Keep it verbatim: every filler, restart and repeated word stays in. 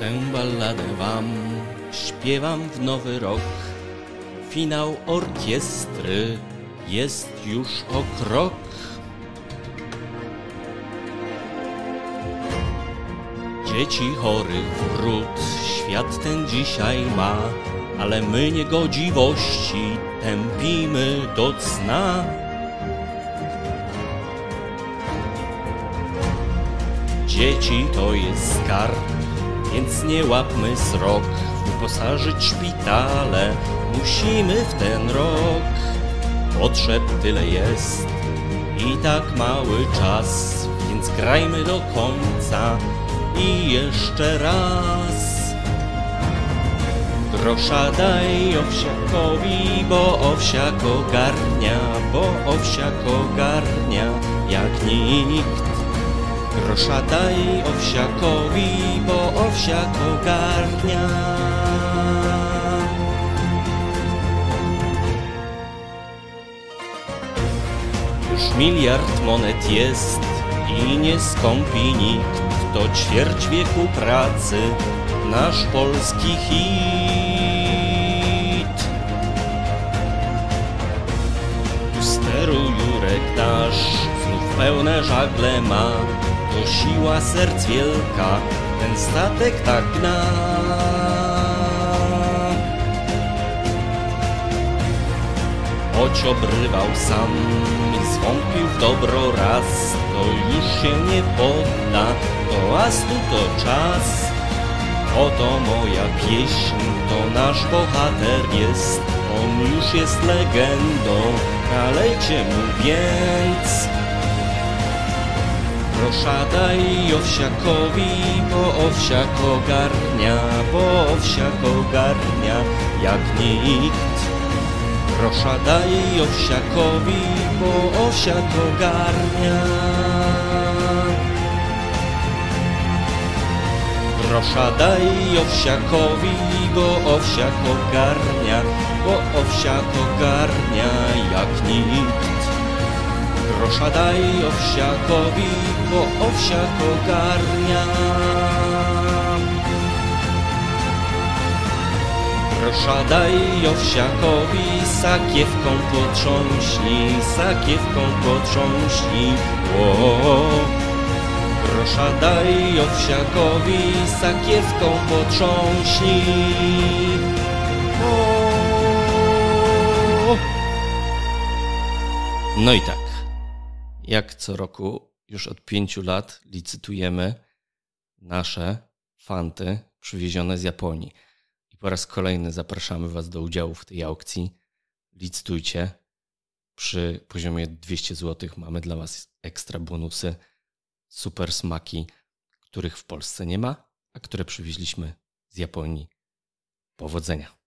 Tę balladę wam śpiewam w nowy rok. Finał orkiestry jest już o krok. Dzieci chorych wrót świat ten dzisiaj ma, ale my niegodziwości tępimy do cna. Dzieci to jest skarb, więc nie łapmy srok. Wyposażyć szpitale musimy w ten rok. Potrzeb tyle jest i tak mały czas, więc grajmy do końca i jeszcze raz. Grosza daj Owsiakowi, bo Owsiak ogarnia, bo Owsiak ogarnia jak nikt. Grosza daj Owsiakowi, bo Owsiak ogarnia. Już miliard monet jest i nie skąpi nikt. To ćwierć wieku pracy, nasz polski hit. Tu steru Jurek nasz znów pełne żagle ma. To siła serc wielka, ten statek tak gna. Choć obrywał sam i zwątpił w dobro raz, to już się nie podda, to astu to czas. Oto moja pieśń, to nasz bohater jest, on już jest legendą, nalejcie mu więc. Grosza daj Owsiakowi, bo Owsiak ogarnia, bo Owsiak ogarnia jak nikt. Grosza daj Owsiakowi, bo Owsiak ogarnia. Grosza daj Owsiakowi, bo Owsiak ogarnia, bo Owsiak ogarnia jak nikt. Grosza daj Owsiakowi, bo Owsiak ogarnia. Grosza daj Owsiakowi, sakiewką potrząśli, sakiewką potrząśli, o. Grosza daj Owsiakowi, sakiewką potrząśli, o. No i tak, jak co roku już od pięciu lat licytujemy nasze fanty przywiezione z Japonii. Po raz kolejny zapraszamy Was do udziału w tej aukcji. Licytujcie. Przy poziomie dwieście złotych mamy dla Was ekstra bonusy, super smaki, których w Polsce nie ma, a które przywieźliśmy z Japonii. Powodzenia!